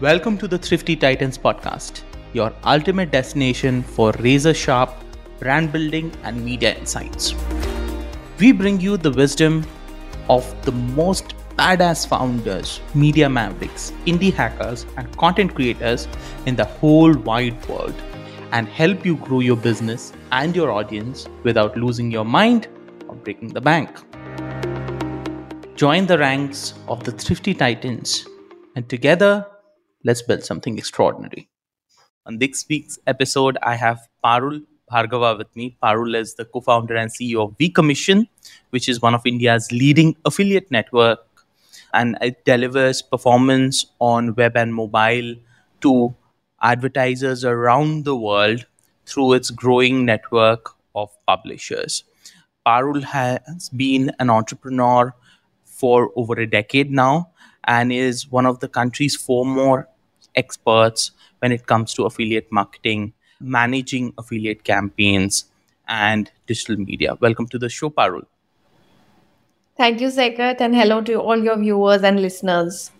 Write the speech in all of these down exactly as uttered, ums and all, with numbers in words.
Welcome to the Thrifty Titans Podcast, your ultimate destination for razor-sharp brand building and media insights. We bring you the wisdom of the most badass founders, media mavericks, indie hackers, and content creators in the whole wide world, and help you grow your business and your audience without losing your mind or breaking the bank. Join the ranks of the Thrifty Titans, and together, let's build something extraordinary. On this week's episode, I have Parul Bhargava with me. Parul is the co-founder and C E O of vCommission, which is one of India's leading affiliate network, and it delivers performance on web and mobile to advertisers around the world through its growing network of publishers. Parul has been an entrepreneur for over a decade now and is one of the country's foremost experts when it comes to affiliate marketing, managing affiliate campaigns, and digital media. Welcome to the show, Parul. Thank you, Sekhar, and hello to all your viewers and listeners.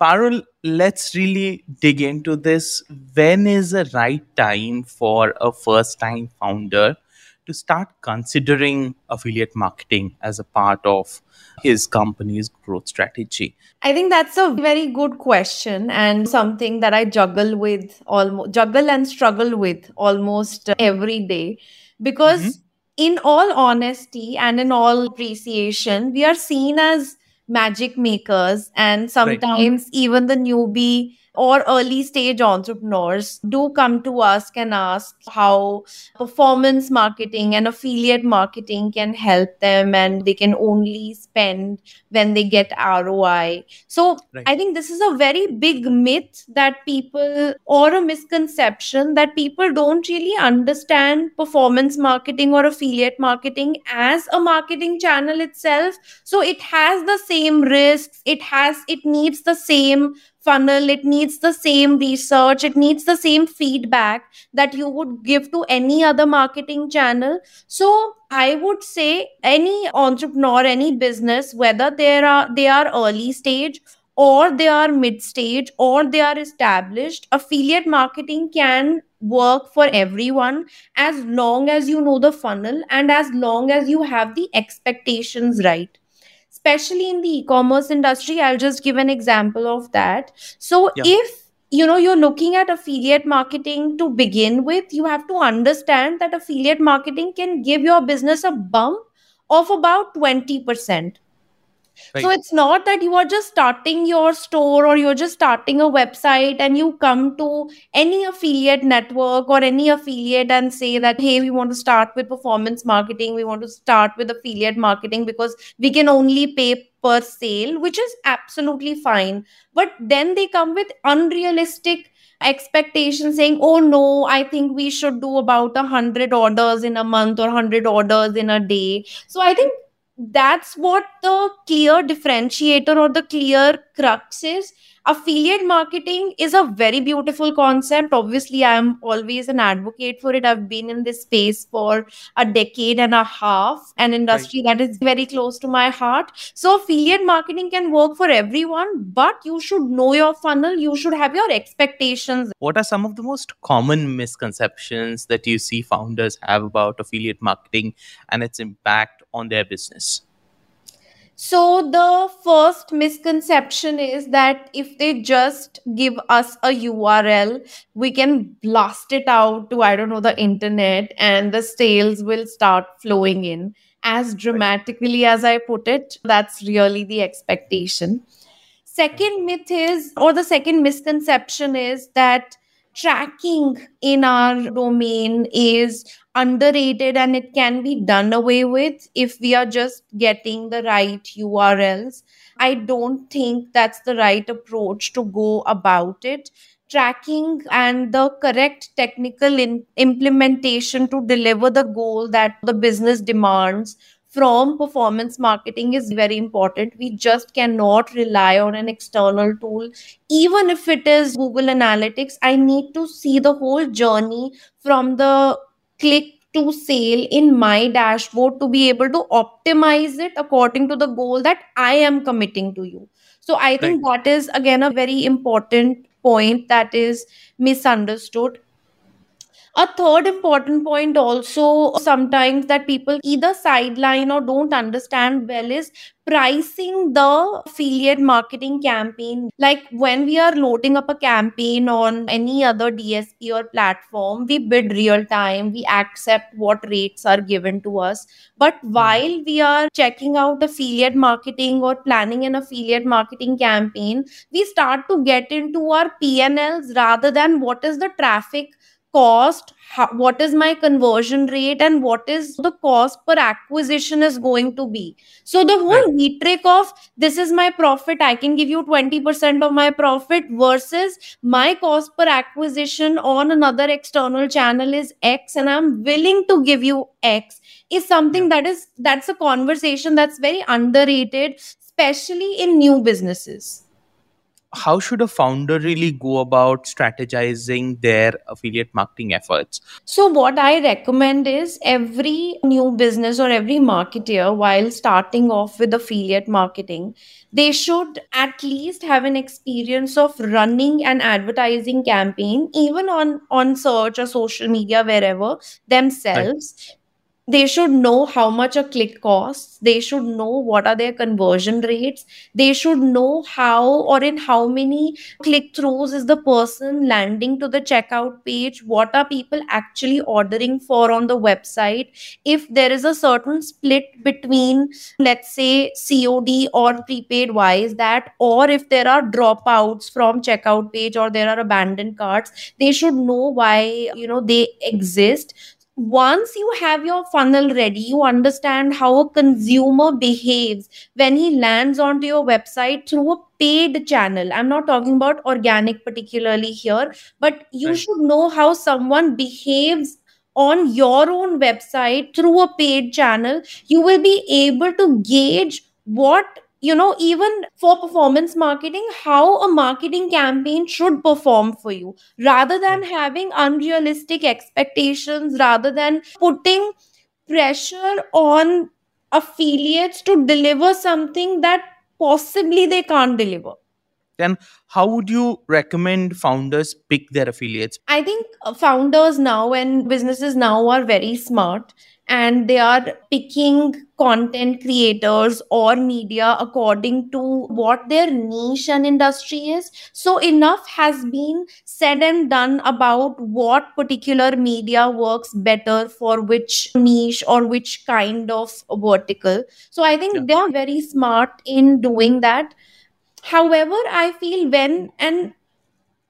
Parul, let's really dig into this. When is the right time for a first-time founder to start considering affiliate marketing as a part of his company's growth strategy? I think that's a very good question and something that I juggle with, almost juggle and struggle with almost every day. Because mm-hmm. in all honesty and in all appreciation, we are seen as magic makers, and sometimes right. even the newbie or early stage entrepreneurs do come to us and ask how performance marketing and affiliate marketing can help them, and they can only spend when they get R O I. So right. I think this is a very big myth that people, or a misconception that people don't really understand performance marketing or affiliate marketing as a marketing channel itself. So it has the same risks, it has, it needs the same funnel, it needs the same research, it needs the same feedback that you would give to any other marketing channel. So I would say any entrepreneur, any business, whether they are, they are early stage or they are mid stage or they are established, affiliate marketing can work for everyone as long as you know the funnel and as long as you have the expectations right. Especially in the e-commerce industry, I'll just give an example of that. So yeah. if, you know, you're looking at affiliate marketing to begin with, you have to understand that affiliate marketing can give your business a bump of about twenty percent. Right. So it's not that you are just starting your store or you're just starting a website and you come to any affiliate network or any affiliate and say that, hey, we want to start with performance marketing. We want to start with affiliate marketing because we can only pay per sale, which is absolutely fine. But then they come with unrealistic expectations saying, oh no, I think we should do about one hundred orders in a month or one hundred orders in a day. So I think that's what the clear differentiator or the clear crux is. Affiliate marketing is a very beautiful concept. Obviously, I am always an advocate for it. I've been in this space for a decade and a half, an industry right. that is very close to my heart. So affiliate marketing can work for everyone, but you should know your funnel. You should have your expectations. What are some of the most common misconceptions that you see founders have about affiliate marketing and its impact on their business? So the first misconception is that if they just give us a U R L, we can blast it out to, I don't know, the internet, and the sales will start flowing in. As dramatically as I put it, that's really the expectation. Second myth is, or the second misconception is that tracking in our domain is underrated and it can be done away with if we are just getting the right U R Ls. I don't think that's the right approach to go about it. Tracking and the correct technical in- implementation to deliver the goal that the business demands from performance marketing is very important. We just cannot rely on an external tool. Even if it is Google Analytics, I need to see the whole journey from the click to sale in my dashboard to be able to optimize it according to the goal that I am committing to you. So I think right. that is, again, a very important point that is misunderstood. A third important point also sometimes that people either sideline or don't understand well is pricing the affiliate marketing campaign. Like when we are loading up a campaign on any other D S P or platform, we bid real time, we accept what rates are given to us. But while we are checking out affiliate marketing or planning an affiliate marketing campaign, we start to get into our P and Ls rather than what is the traffic cost, how, what is my conversion rate, and what is the cost per acquisition is going to be. So the whole right. metric of this is my profit, I can give you twenty percent of my profit versus my cost per acquisition on another external channel is X and I'm willing to give you X is something that is, that's a conversation that's very underrated, especially in new businesses. How should a founder really go about strategizing their affiliate marketing efforts? So what I recommend is every new business or every marketer, while starting off with affiliate marketing, they should at least have an experience of running an advertising campaign, even on, on search or social media, wherever, themselves. Right. They should know how much a click costs. They should know what are their conversion rates. They should know how or in how many click-throughs is the person landing to the checkout page. What are people actually ordering for on the website? If there is a certain split between, let's say, C O D or prepaid, why is that? Or if there are dropouts from checkout page or there are abandoned carts, they should know why, you know, they exist. Once you have your funnel ready, you understand how a consumer behaves when he lands onto your website through a paid channel. I'm not talking about organic particularly here, but you right. should know how someone behaves on your own website through a paid channel. You will be able to gauge what, you know, even for performance marketing, how a marketing campaign should perform for you, rather than having unrealistic expectations, rather than putting pressure on affiliates to deliver something that possibly they can't deliver. Then how would you recommend founders pick their affiliates? I think founders now and businesses now are very smart. And they are picking content creators or media according to what their niche and industry is. So enough has been said and done about what particular media works better for which niche or which kind of vertical. So I think yeah. they are very smart in doing that. However, I feel when and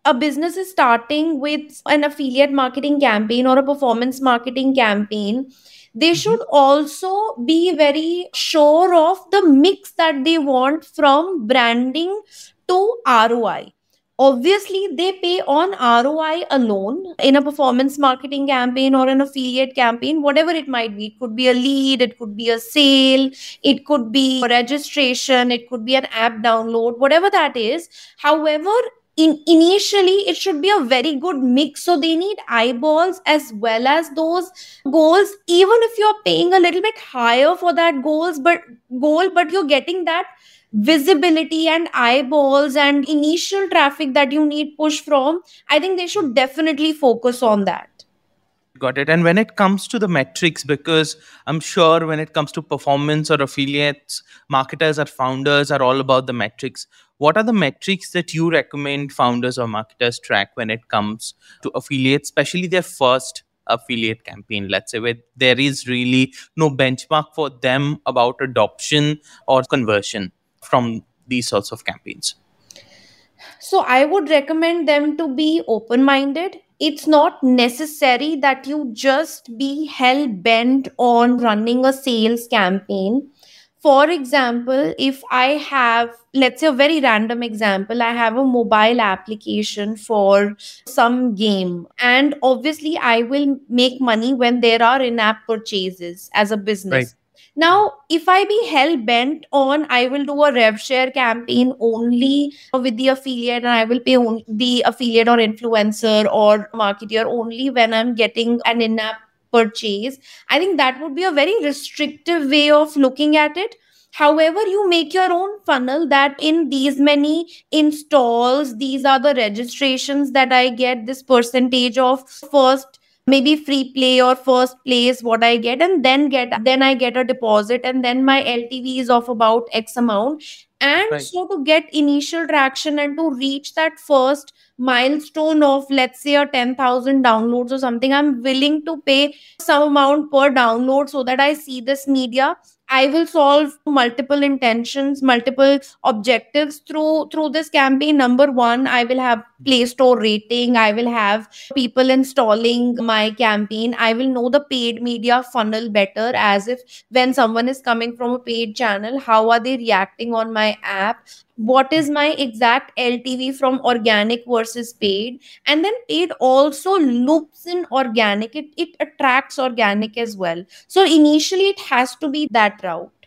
a business is starting with an affiliate marketing campaign or a performance marketing campaign, they should also be very sure of the mix that they want from branding to R O I. Obviously, they pay on R O I alone in a performance marketing campaign or an affiliate campaign, whatever it might be. It could be a lead, it could be a sale, it could be a registration, it could be an app download, whatever that is. However, In initially, it should be a very good mix. So they need eyeballs as well as those goals. Even if you're paying a little bit higher for that goals, but goal, but you're getting that visibility and eyeballs and initial traffic that you need push from, I think they should definitely focus on that. Got it. And when it comes to the metrics, because I'm sure when it comes to performance or affiliates, marketers or founders are all about the metrics. What are the metrics that you recommend founders or marketers track when it comes to affiliates, especially their first affiliate campaign, let's say, where there is really no benchmark for them about adoption or conversion from these sorts of campaigns? So I would recommend them to be open-minded. It's not necessary that you just be hell-bent on running a sales campaign. For example, if I have, let's say a very random example, I have a mobile application for some game. And obviously, I will make money when there are in-app purchases as a business. Right. Now, if I be hell-bent on, I will do a rev share campaign only with the affiliate and I will pay only the affiliate or influencer or marketer only when I'm getting an in-app purchase, I think that would be a very restrictive way of looking at it. However, you make your own funnel that in these many installs, these are the registrations that I get, this percentage of first maybe free play or first play is what I get, and then get then I get a deposit, and then my L T V is of about X amount. And right. So to get initial traction and to reach that first milestone of, let's say, a ten thousand downloads or something, I'm willing to pay some amount per download so that I see this media. I will solve multiple intentions, multiple objectives through through this campaign. Number one, I will have Play Store rating. I will have people installing my campaign. I will know the paid media funnel better, as if when someone is coming from a paid channel, how are they reacting on my app? What is my exact L T V from organic versus paid? And then paid also loops in organic. It, it attracts organic as well. So initially it has to be that route.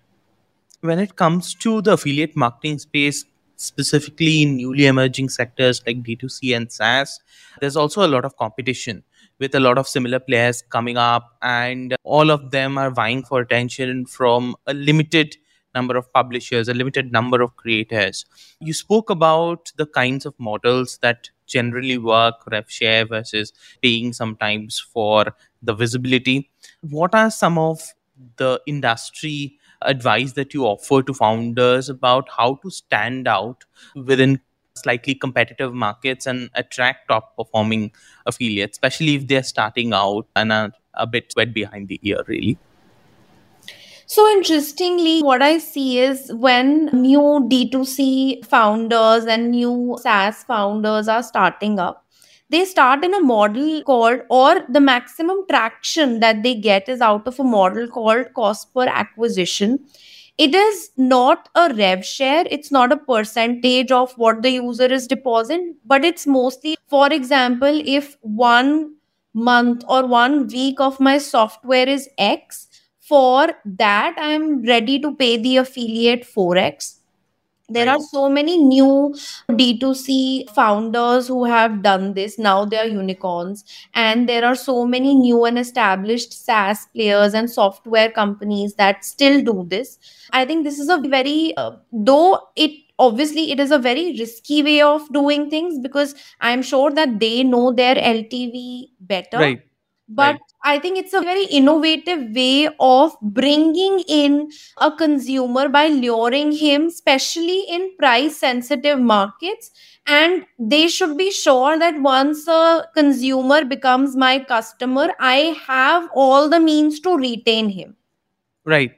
When it comes to the affiliate marketing space, specifically in newly emerging sectors like D two C and SaaS, there's also a lot of competition with a lot of similar players coming up, and all of them are vying for attention from a limited number of publishers, a limited number of creators. You spoke about the kinds of models that generally work, rev share versus paying sometimes for the visibility. What are some of the industry advice that you offer to founders about how to stand out within slightly competitive markets and attract top performing affiliates, especially if they're starting out and are a bit wet behind the ear, really? So interestingly, what I see is when new D two C founders and new SaaS founders are starting up, they start in a model called, or the maximum traction that they get is out of a model called cost per acquisition. It is not a rev share. It's not a percentage of what the user is depositing, but it's mostly, for example, if one month or one week of my software is X, for that, I'm ready to pay the affiliate four X. There right. are so many new D two C founders who have done this. Now they are unicorns. And there are so many new and established SaaS players and software companies that still do this. I think this is a very, uh, though it Obviously, it is a very risky way of doing things, because I'm sure that they know their L T V better. Right. But right. I think it's a very innovative way of bringing in a consumer by luring him, especially in price-sensitive markets. And they should be sure that once a consumer becomes my customer, I have all the means to retain him. Right.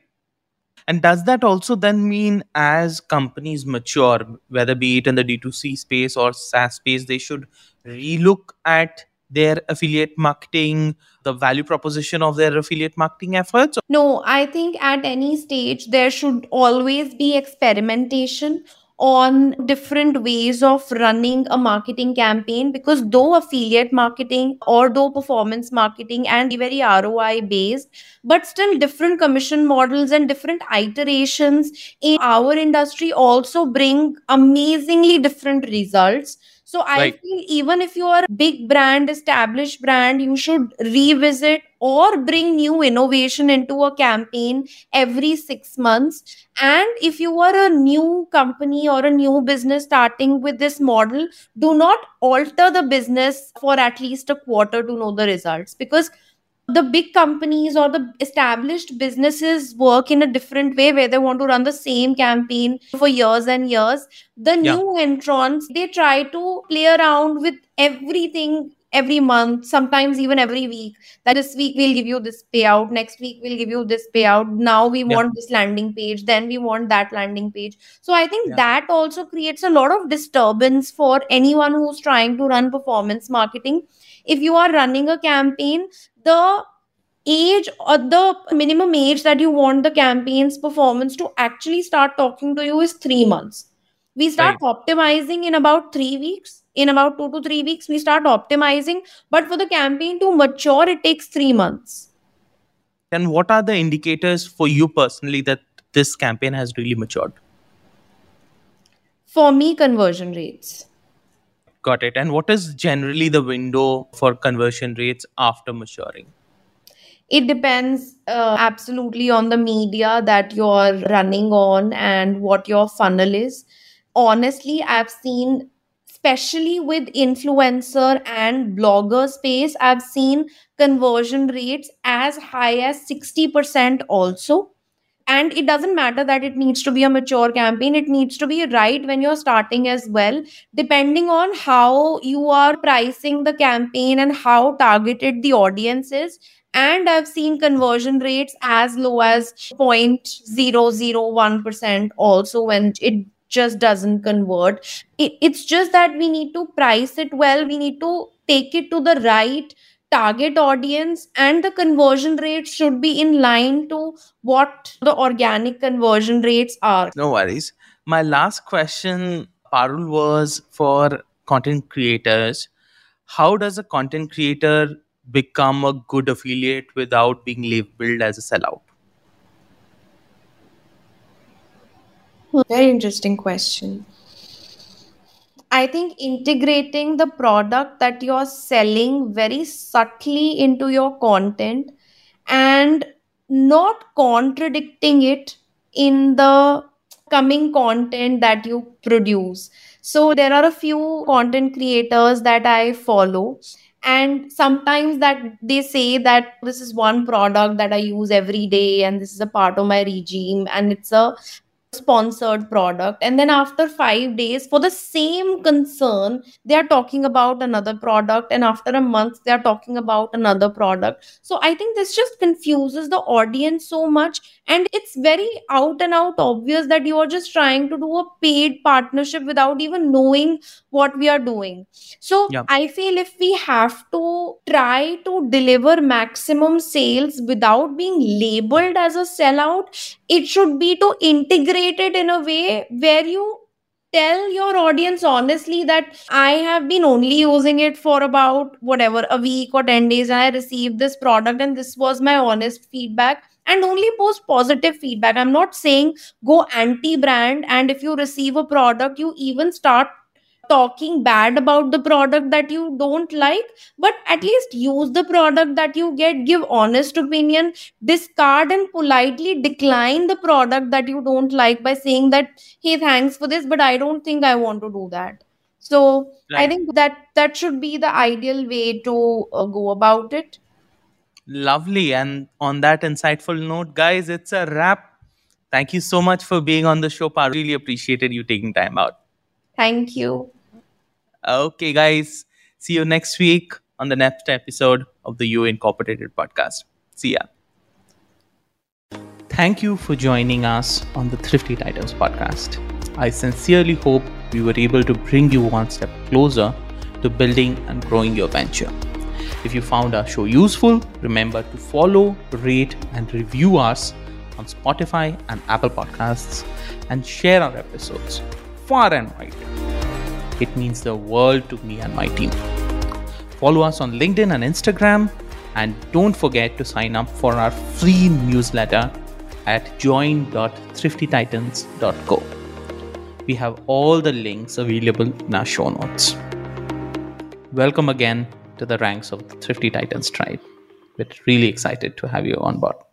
And does that also then mean, as companies mature, whether be it in the D two C space or SaaS space, they should relook at their affiliate marketing, the value proposition of their affiliate marketing efforts? No, I think at any stage, there should always be experimentation on different ways of running a marketing campaign, because though affiliate marketing or though performance marketing and very R O I based, but still different commission models and different iterations in our industry also bring amazingly different results. So I right. feel even if you are a big brand, established brand, you should revisit or bring new innovation into a campaign every six months. And if you are a new company or a new business starting with this model, do not alter the business for at least a quarter to know the results, because the big companies or the established businesses work in a different way, where they want to run the same campaign for years and years. The yeah. new entrants, they try to play around with everything every month, sometimes even every week. That this week we'll give you this payout, next week we'll give you this payout. Now we yeah. want this landing page, then we want that landing page. So I think yeah. that also creates a lot of disturbance for anyone who's trying to run performance marketing. If you are running a campaign, the age or the minimum age that you want the campaign's performance to actually start talking to you is three months. We start right. optimizing in about three weeks. In about two to three weeks, we start optimizing. But for the campaign to mature, it takes three months. And what are the indicators for you personally that this campaign has really matured? For me, conversion rates. Got it. And what is generally the window for conversion rates after maturing? It depends uh, absolutely on the media that you're running on and what your funnel is. Honestly, I've seen, especially with influencer and blogger space, I've seen conversion rates as high as sixty percent also. And it doesn't matter that it needs to be a mature campaign. It needs to be right when you're starting as well, depending on how you are pricing the campaign and how targeted the audience is. And I've seen conversion rates as low as zero point zero zero one percent also when it just doesn't convert. It, it's just that we need to price it well. We need to take it to the right target audience, and the conversion rates should be in line to what the organic conversion rates are. No worries. My last question, Parul, was for content creators. How does a content creator become a good affiliate without being labeled as a sellout? Very interesting question. I think integrating the product that you're selling very subtly into your content and not contradicting it in the coming content that you produce. So there are a few content creators that I follow, and sometimes that they say that this is one product that I use every day and this is a part of my regime and it's a sponsored product, and then after five days for the same concern they are talking about another product, and after a month they are talking about another product. So I think this just confuses the audience so much, and it's very out and out obvious that you are just trying to do a paid partnership without even knowing what we are doing. So yeah. I feel if we have to try to deliver maximum sales without being labeled as a sellout, it should be to integrate it in a way where you tell your audience honestly that I have been only using it for about whatever a week or ten days, and I received this product and this was my honest feedback, and only post positive feedback. I'm not saying go anti-brand, and if you receive a product you even start talking bad about the product that you don't like, but at least use the product that you get, give honest opinion, discard and politely decline the product that you don't like by saying that, hey, thanks for this, but I don't think I want to do that. So right. I think that that should be the ideal way to uh, go about it. Lovely. And on that insightful note, guys, it's a wrap. Thank you so much for being on the show, Parul. Really appreciated you taking time out. Thank you. Okay, guys. See you next week on the next episode of the U Incorporated podcast. See ya. Thank you for joining us on the Thrifty Titans podcast. I sincerely hope we were able to bring you one step closer to building and growing your venture. If you found our show useful, remember to follow, rate, and review us on Spotify and Apple Podcasts, and share our episodes far and wide. It means the world to me and my team. Follow us on LinkedIn and Instagram, and don't forget to sign up for our free newsletter at join dot thrifty titans dot co. We have all the links available in our show notes. Welcome again to the ranks of the Thrifty Titans tribe. We're really excited to have you on board.